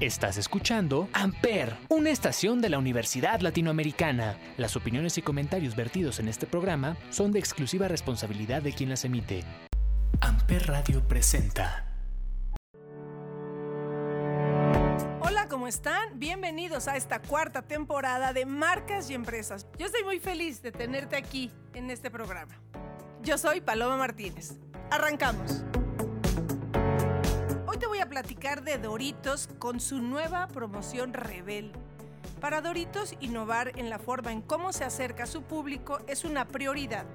Estás escuchando Amper, una estación de la Universidad Latinoamericana. Las opiniones y comentarios vertidos en este programa son de exclusiva responsabilidad de quien las emite. Amper Radio presenta. Hola, ¿cómo están? Bienvenidos a esta cuarta temporada de Marcas y Empresas. Yo estoy muy feliz de tenerte aquí en este programa. Yo soy Paloma Martínez. Arrancamos. Hoy te voy a platicar de Doritos con su nueva promoción Rebel. Para Doritos, innovar en la forma en cómo se acerca a su público es una prioridad,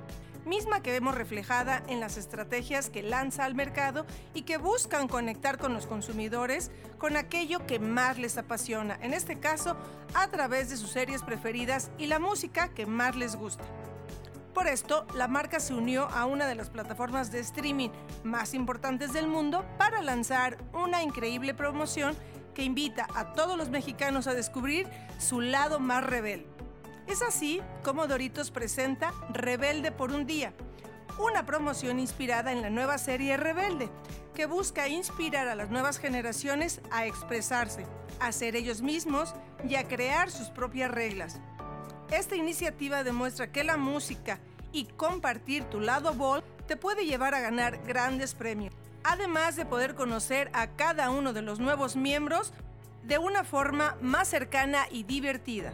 misma que vemos reflejada en las estrategias que lanza al mercado y que buscan conectar con los consumidores con aquello que más les apasiona, en este caso a través de sus series preferidas y la música que más les gusta. Por esto, la marca se unió a una de las plataformas de streaming más importantes del mundo para lanzar una increíble promoción que invita a todos los mexicanos a descubrir su lado más rebelde. Es así como Doritos presenta Rebelde por un día, una promoción inspirada en la nueva serie Rebelde, que busca inspirar a las nuevas generaciones a expresarse, a ser ellos mismos y a crear sus propias reglas. Esta iniciativa demuestra que la música y compartir tu lado bold te puede llevar a ganar grandes premios, además de poder conocer a cada uno de los nuevos miembros de una forma más cercana y divertida.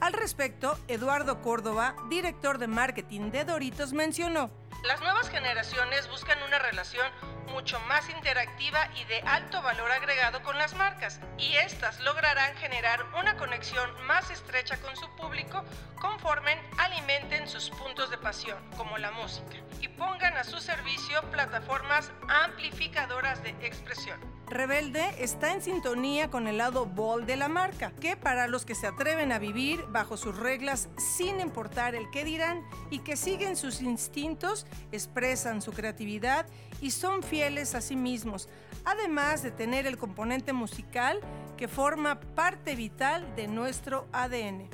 Al respecto, Eduardo Córdoba, director de marketing de Doritos, mencionó: las nuevas generaciones buscan una relación mucho más interactiva y de alto valor agregado con las marcas, y estas lograrán generar una conexión más estrecha con su público conforme alimenten sus puntos de pasión, como la música, y pongan a su servicio plataformas amplificadoras de expresión. Rebelde está en sintonía con el lado bold de la marca, que para los que se atreven a vivir bajo sus reglas sin importar el qué dirán y que siguen sus instintos, expresan su creatividad y son fieles a sí mismos, además de tener el componente musical que forma parte vital de nuestro ADN.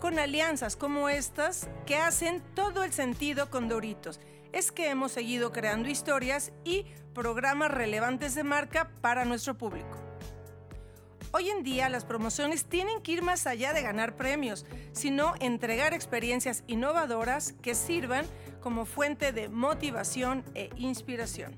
Con alianzas como estas que hacen todo el sentido con Doritos, es que hemos seguido creando historias y programas relevantes de marca para nuestro público. Hoy en día las promociones tienen que ir más allá de ganar premios, sino entregar experiencias innovadoras que sirvan como fuente de motivación e inspiración.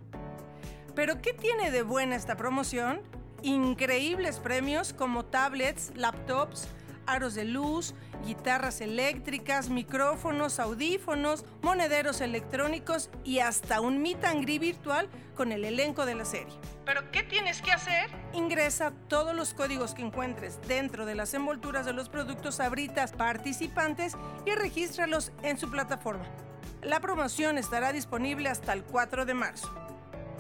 ¿Pero qué tiene de buena esta promoción? Increíbles premios como tablets, laptops, aros de luz, guitarras eléctricas, micrófonos, audífonos, monederos electrónicos y hasta un meet and greet virtual con el elenco de la serie. ¿Pero qué tienes que hacer? Ingresa todos los códigos que encuentres dentro de las envolturas de los productos Sabritas participantes y regístralos en su plataforma. La promoción estará disponible hasta el 4 de marzo.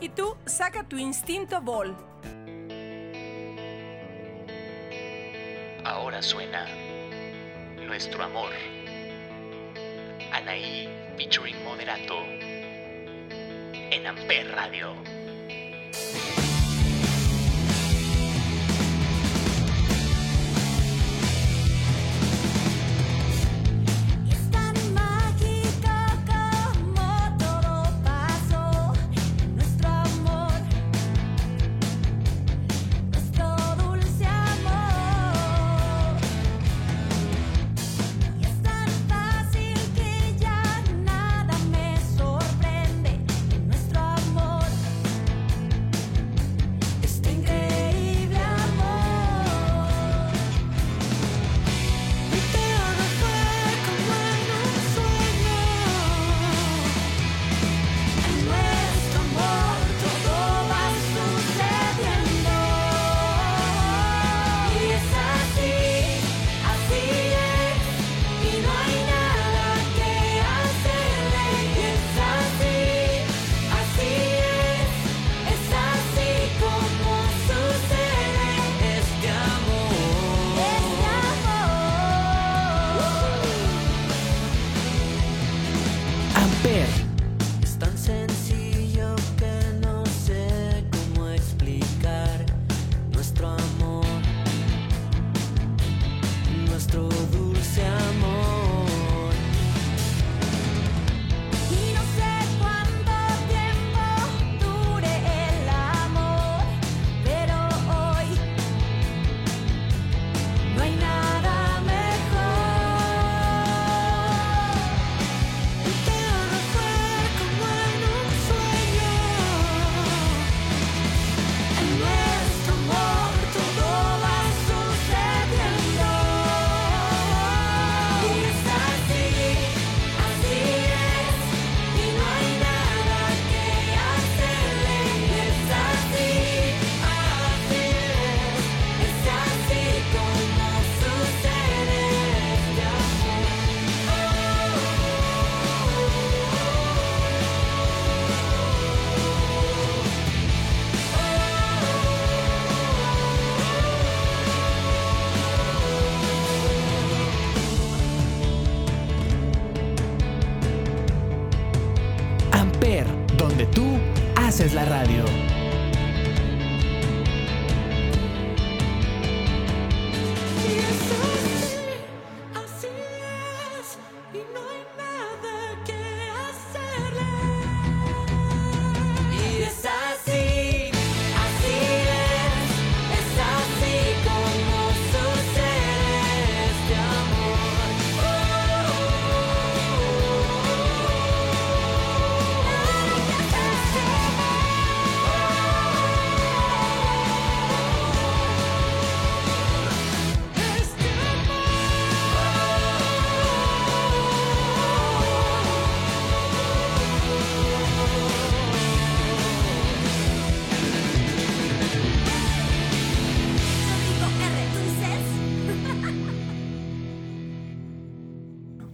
Y tú, saca tu instinto bol. Ahora suena Nuestro Amor, Anaí featuring Moderato, en Amper Radio. es la radio.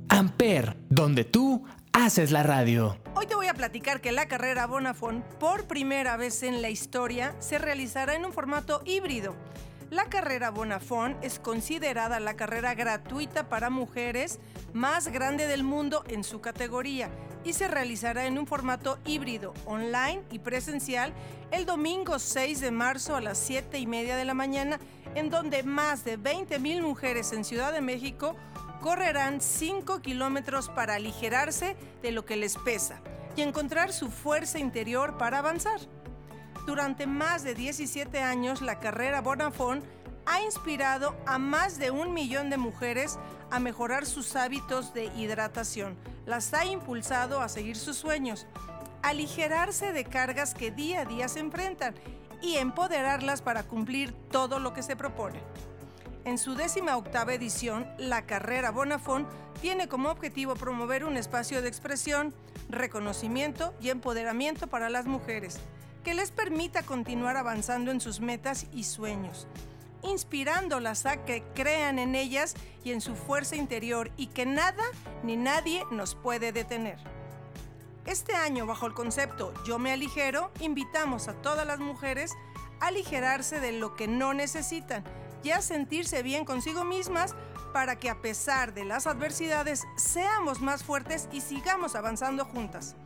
Amper, donde tú haces la radio. Hoy te voy a platicar que la carrera Bonafont, por primera vez en la historia, se realizará en un formato híbrido. La carrera Bonafont es considerada la carrera gratuita para mujeres más grande del mundo en su categoría y se realizará en un formato híbrido, online y presencial, el domingo 6 de marzo a las 7:30 de la mañana, en donde más de 20,000 mujeres en Ciudad de México correrán 5 kilómetros para aligerarse de lo que les pesa y encontrar su fuerza interior para avanzar. Durante más de 17 años, la carrera Bonafont ha inspirado a más de 1,000,000 de mujeres a mejorar sus hábitos de hidratación. Las ha impulsado a seguir sus sueños, aligerarse de cargas que día a día se enfrentan y empoderarlas para cumplir todo lo que se propone. En su 18ª edición, la carrera Bonafont tiene como objetivo promover un espacio de expresión, reconocimiento y empoderamiento para las mujeres, que les permita continuar avanzando en sus metas y sueños, inspirándolas a que crean en ellas y en su fuerza interior y que nada ni nadie nos puede detener. Este año, bajo el concepto Yo me aligero, invitamos a todas las mujeres a aligerarse de lo que no necesitan y a sentirse bien consigo mismas para que a pesar de las adversidades seamos más fuertes y sigamos avanzando juntas.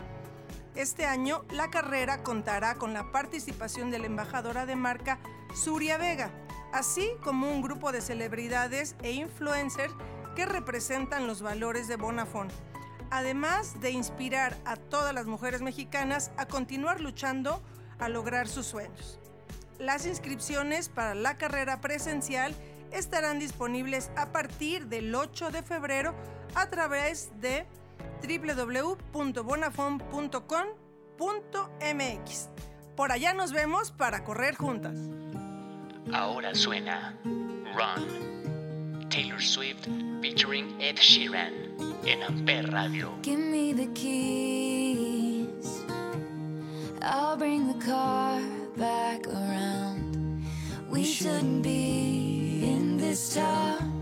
Este año la carrera contará con la participación de la embajadora de marca Zuria Vega, así como un grupo de celebridades e influencers que representan los valores de Bonafont, además de inspirar a todas las mujeres mexicanas a continuar luchando a lograr sus sueños. Las inscripciones para la carrera presencial estarán disponibles a partir del 8 de febrero a través de www.bonafont.com.mx. Por allá nos vemos para correr juntas. Ahora suena Run, Taylor Swift featuring Ed Sheeran en Amper Radio. Give me the keys, I'll bring the car back around. We shouldn't be in this town.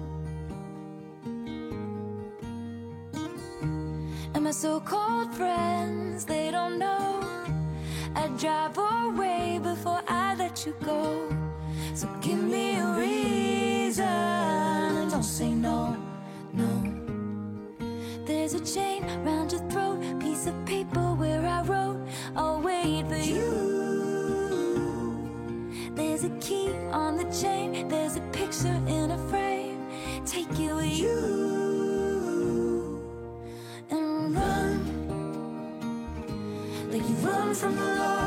And my so-called friends, they don't know I'd drive away before I let you go. So give me a reason, don't say no, no. There's a chain round your throat, piece of paper where I wrote I'll wait for you. There's a key on the chain, there's a picture in a frame. Take it with you and run, like you run from the law.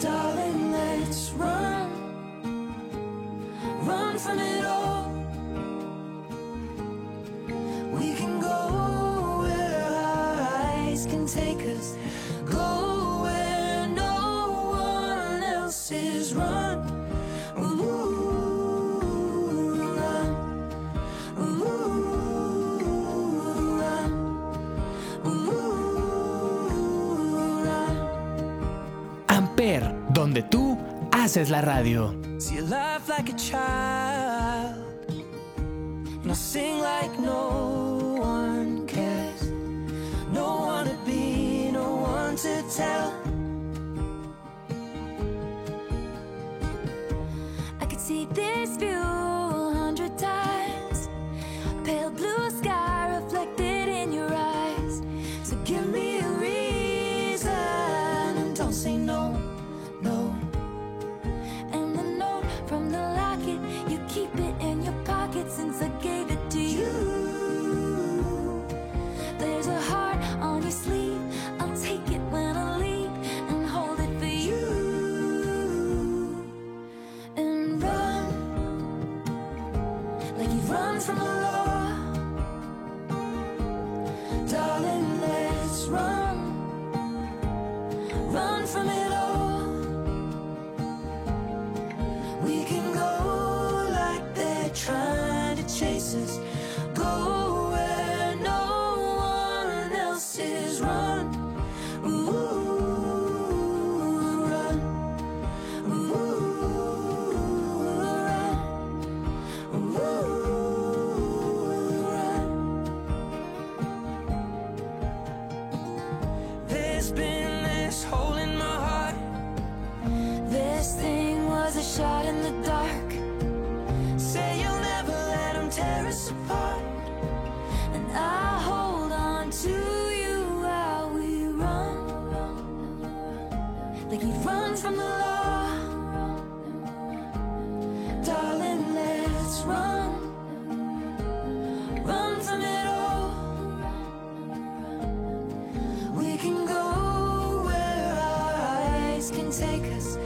Darling, let's run, run from it all. We can go where our eyes can take us, go. Run, ooh, run, ooh, run, ooh, run. Amper, donde tú haces la radio. See you laugh like a child, and I sing like no one cares. No one to be, no one to tell. See this view 100 times, pale blue sky reflected in your eyes. So give me a reason, shot in the dark. Say you'll never let them tear us apart. And I'll hold on to you while we run, like we run from the law. Darling, let's run, run from it all. We can go where our eyes can take us.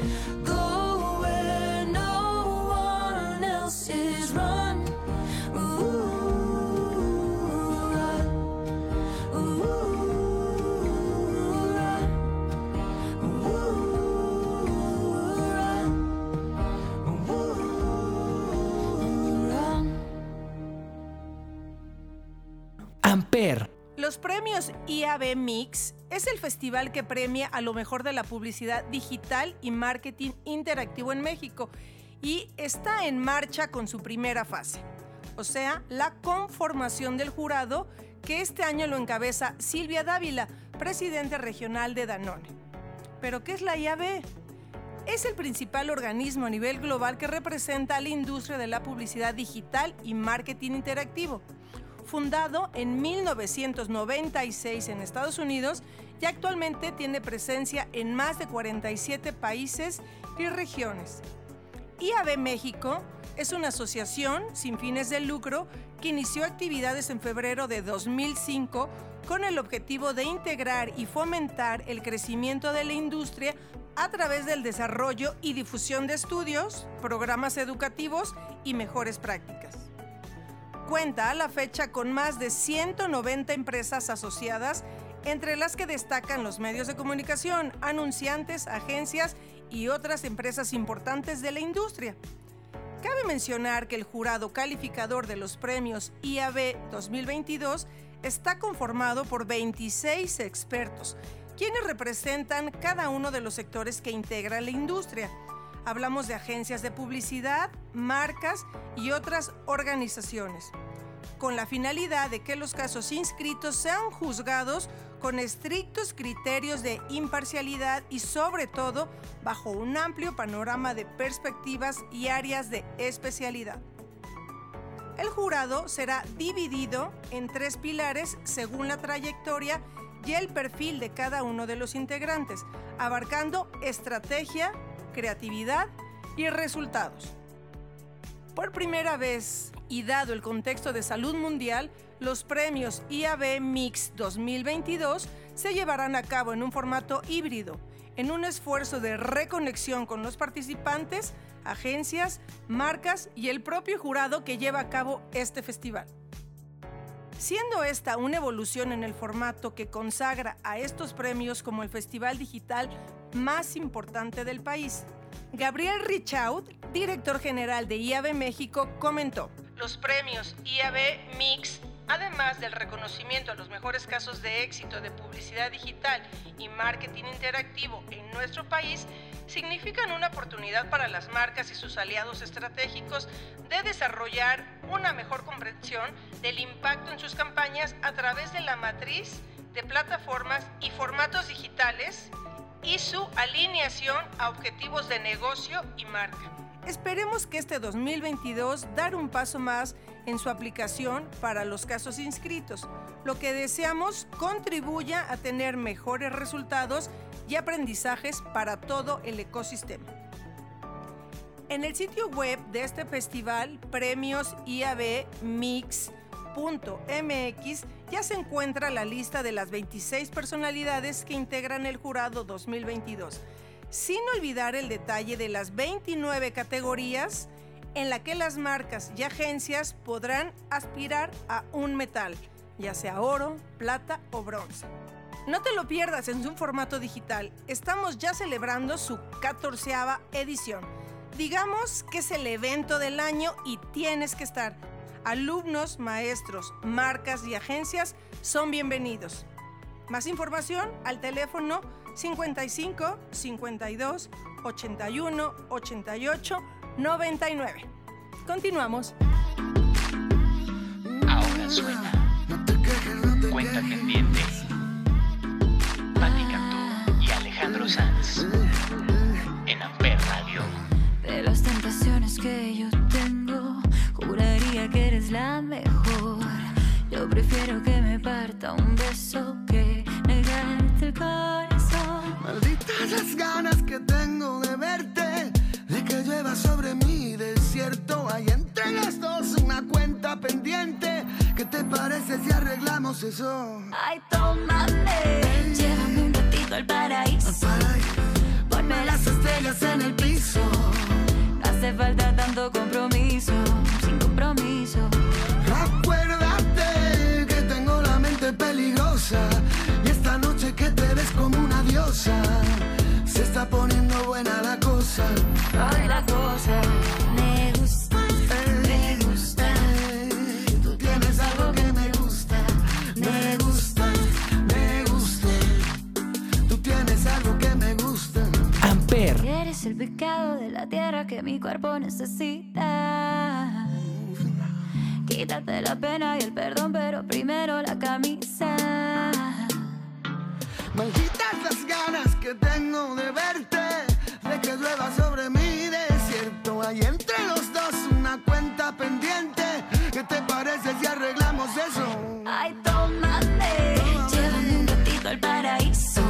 Amper. Los premios IAB Mix es el festival que premia a lo mejor de la publicidad digital y marketing interactivo en México y está en marcha con su primera fase, o sea, la conformación del jurado, que este año lo encabeza Silvia Dávila, presidente regional de Danone. ¿Pero qué es la IAB? Es el principal organismo a nivel global que representa a la industria de la publicidad digital y marketing interactivo. Fundado en 1996 en Estados Unidos y actualmente tiene presencia en más de 47 países y regiones. IAB México es una asociación sin fines de lucro que inició actividades en febrero de 2005 con el objetivo de integrar y fomentar el crecimiento de la industria a través del desarrollo y difusión de estudios, programas educativos y mejores prácticas. Cuenta a la fecha con más de 190 empresas asociadas, entre las que destacan los medios de comunicación, anunciantes, agencias y otras empresas importantes de la industria. Cabe mencionar que el jurado calificador de los premios IAB 2022 está conformado por 26 expertos, quienes representan cada uno de los sectores que integra la industria. Hablamos de agencias de publicidad, marcas y otras organizaciones, con la finalidad de que los casos inscritos sean juzgados con estrictos criterios de imparcialidad y, sobre todo, bajo un amplio panorama de perspectivas y áreas de especialidad. El jurado será dividido en 3 pilares según la trayectoria y el perfil de cada uno de los integrantes, abarcando estrategia, creatividad y resultados. Por primera vez, y dado el contexto de salud mundial, los premios IAB Mix 2022 se llevarán a cabo en un formato híbrido, en un esfuerzo de reconexión con los participantes, agencias, marcas y el propio jurado que lleva a cabo este festival. Siendo esta una evolución en el formato que consagra a estos premios como el festival digital más importante del país. Gabriel Richaud, director general de IAB México, comentó: los premios IAB Mix, además del reconocimiento a los mejores casos de éxito de publicidad digital y marketing interactivo en nuestro país, significan una oportunidad para las marcas y sus aliados estratégicos de desarrollar una mejor comprensión del impacto en sus campañas a través de la matriz de plataformas y formatos digitales y su alineación a objetivos de negocio y marca. Esperemos que este 2022 dar un paso más en su aplicación para los casos inscritos. Lo que deseamos contribuya a tener mejores resultados y aprendizajes para todo el ecosistema. En el sitio web de este festival, premiosiabmix.mx, ya se encuentra la lista de las 26 personalidades que integran el jurado 2022, sin olvidar el detalle de las 29 categorías en la que las marcas y agencias podrán aspirar a un metal, ya sea oro, plata o bronce. No te lo pierdas en su formato digital. Estamos ya celebrando su 14ª edición. Digamos que es el evento del año y tienes que estar. Alumnos, maestros, marcas y agencias son bienvenidos. Más información al teléfono 55 52 81 88 99. Continuamos. Ahora suena. Cuenta pendiente. Pati Cantú y Alejandro Sanz en Amper Radio. De las tentaciones que yo tengo, juraría que eres la mejor. Yo prefiero que me parta un beso que negarte el corazón. Malditas las ganas que tengo de verte, de que llueva sobre mi desierto. Hay entre las dos una cuenta pendiente. ¿Qué te parece si arreglamos eso? Ay, tómame, llévame un ratito al paraíso. Ponme las estrellas en el piso. No hace falta tanto compromiso, sin compromiso. Acuérdate que tengo la mente peligrosa y esta noche que te ves como una diosa. Se está poniendo buena la cosa. Ay, la cosa. Me gusta, me gusta. Tú tienes algo que me gusta. Me gusta, me gusta. Tú tienes algo que me gusta. Amper. Eres el pecado de la tierra que mi cuerpo necesita. Quítate la pena y el perdón, pero primero la camisa. Malditas las ganas que tengo de verte, de que llueva sobre mi desierto. Hay entre los dos una cuenta pendiente. ¿Qué te parece si arreglamos eso? Ay, tómame, tómame. Llévame un ratito al paraíso.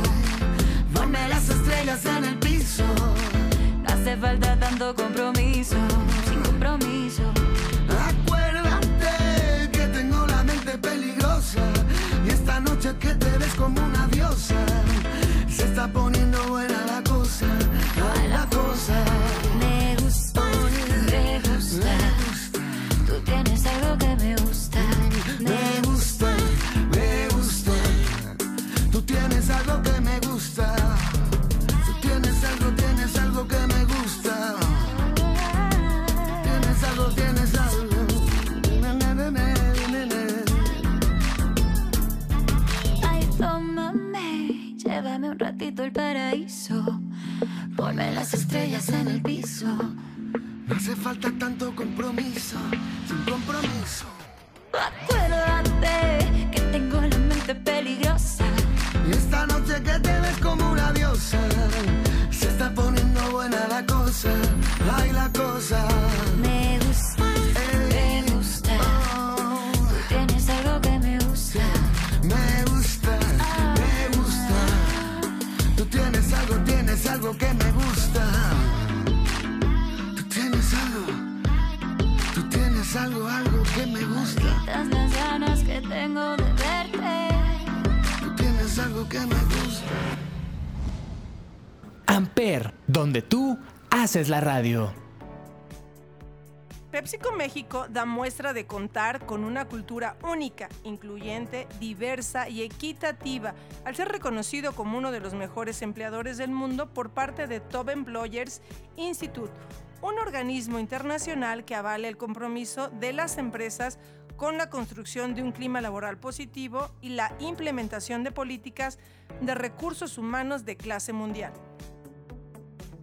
Ponme las estrellas en el piso. No hace falta tanto compromiso, sin compromiso. Acuérdate que tengo la mente peligrosa y esta noche que te ves como una diosa. Se está poniendo buena la cosa, la cosa. Me gusta, me gusta. Tú tienes algo que me gusta. Me gusta, me gusta. Tú tienes algo que me gusta. Tú tienes algo que me gusta. Tienes algo, tienes algo. Llévame un ratito al paraíso. Ponme las estrellas en el piso. No hace falta tanto compromiso, sin compromiso. Acuérdate que tengo la mente peligrosa y esta noche que te ves como una diosa. Se está poniendo buena la cosa, ay, la cosa. Me gusta, hey, me gusta. Oh. Tú tienes algo que me gusta. Me gusta, oh, me gusta. Tú tienes algo que me gusta. Tú tienes algo, algo que me gusta. Malditas las ganas que tengo de verte. Tú tienes algo que me gusta. Amper, donde tú haces la radio. PepsiCo México da muestra de contar con una cultura única, incluyente, diversa y equitativa, al ser reconocido como uno de los mejores empleadores del mundo por parte de Top Employers Institute, un organismo internacional que avala el compromiso de las empresas con la construcción de un clima laboral positivo y la implementación de políticas de recursos humanos de clase mundial.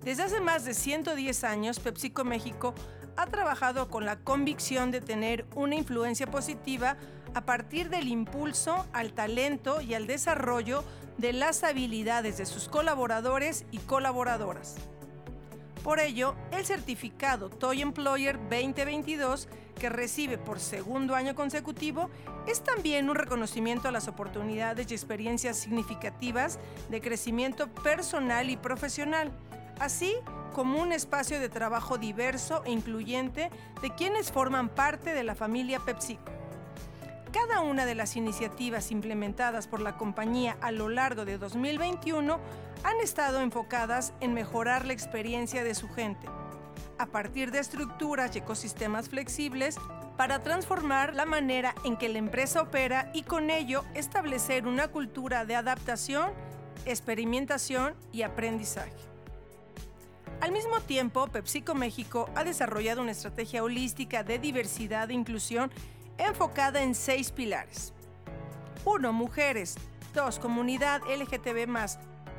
Desde hace más de 110 años, PepsiCo México ha trabajado con la convicción de tener una influencia positiva a partir del impulso al talento y al desarrollo de las habilidades de sus colaboradores y colaboradoras. Por ello, el certificado Top Employer 2022, que recibe por segundo año consecutivo, es también un reconocimiento a las oportunidades y experiencias significativas de crecimiento personal y profesional, así como un espacio de trabajo diverso e incluyente de quienes forman parte de la familia PepsiCo. Cada una de las iniciativas implementadas por la compañía a lo largo de 2021 han estado enfocadas en mejorar la experiencia de su gente, a partir de estructuras y ecosistemas flexibles para transformar la manera en que la empresa opera y con ello establecer una cultura de adaptación, experimentación y aprendizaje. Al mismo tiempo, PepsiCo México ha desarrollado una estrategia holística de diversidad e inclusión enfocada en 6 pilares. 1. Mujeres. 2. Comunidad LGTB+.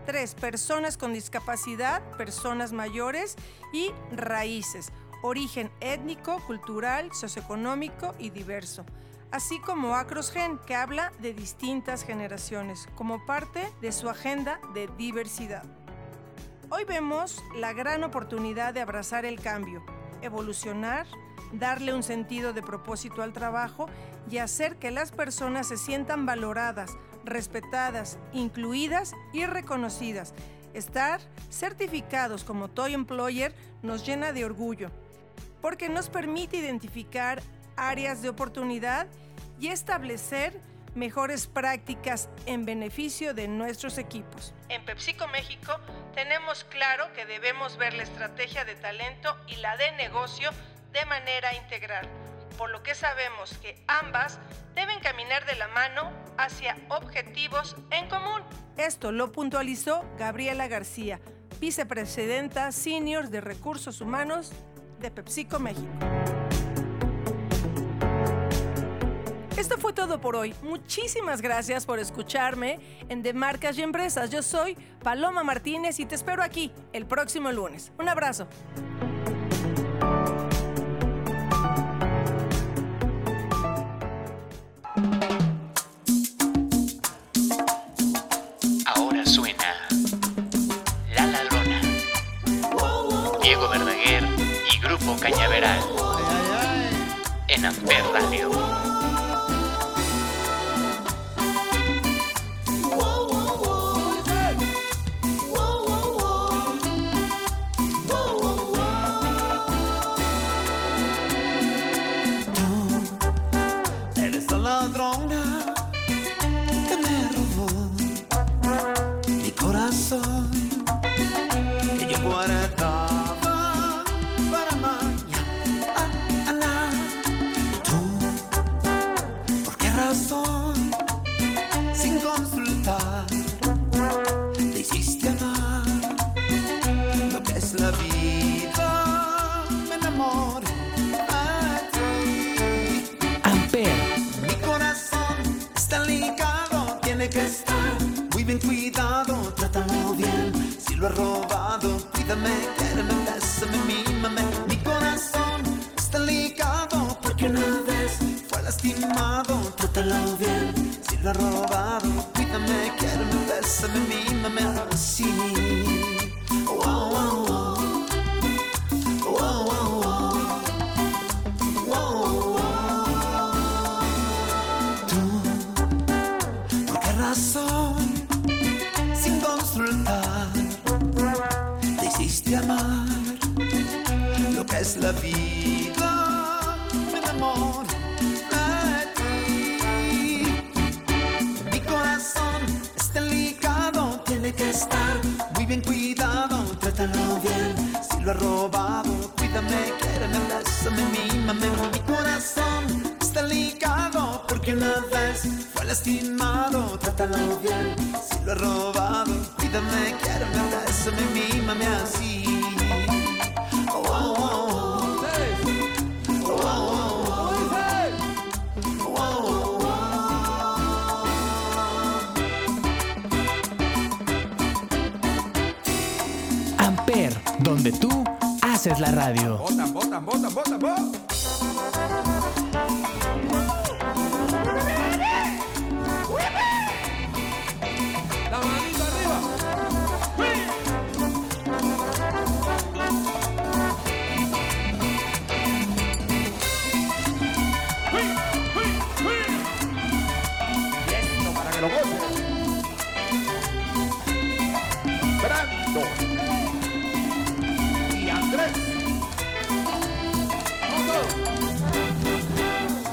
3. Personas con discapacidad, personas mayores y raíces. Origen étnico, cultural, socioeconómico y diverso. Así como Acrosgen, que habla de distintas generaciones, como parte de su agenda de diversidad. Hoy vemos la gran oportunidad de abrazar el cambio, evolucionar, darle un sentido de propósito al trabajo y hacer que las personas se sientan valoradas, respetadas, incluidas y reconocidas. Estar certificados como Top Employer nos llena de orgullo, porque nos permite identificar áreas de oportunidad y establecer mejores prácticas en beneficio de nuestros equipos. En PepsiCo México tenemos claro que debemos ver la estrategia de talento y la de negocio de manera integral, por lo que sabemos que ambas deben caminar de la mano hacia objetivos en común. Esto lo puntualizó Gabriela García, vicepresidenta senior de Recursos Humanos de PepsiCo México. Esto fue todo por hoy. Muchísimas gracias por escucharme en De Marcas y Empresas. Yo soy Paloma Martínez y te espero aquí el próximo lunes. Un abrazo. Ahora suena La Ladrona. Diego Verdaguer y Grupo Cañaveral en Amper Radio. Donde tú haces la radio. Botan, botan, botan, botan, botan. La manita arriba. Listo para que lo goces. Brando.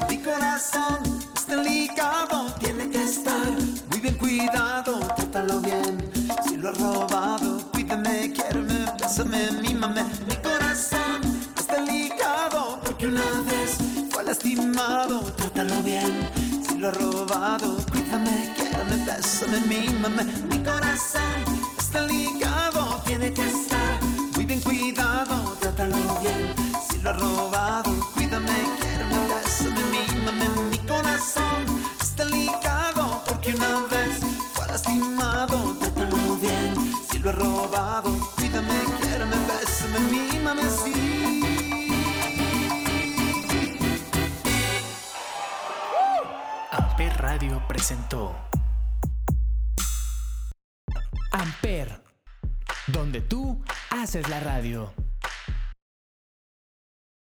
Mi corazón es delicado, tiene que estar muy bien cuidado, trátalo bien. Si lo he robado, cuídame, quiéreme, bésame, mímame. Mi corazón es delicado, porque una vez fue lastimado, trátalo bien. Si lo he robado, cuídame, quiéreme, bésame, mímame. Mi corazón es delicado, tiene que estar muy bien cuidado, trátalo bien. Si lo he robado, cuídame, quiéreme, bésame, mímame. Mi corazón es delicado, porque una vez fue lastimado, trátalo bien. Si lo he robado, cuídame, quiéreme, bésame, mímame, sí. Amper Radio presentó Amper. donde tú haces la radio.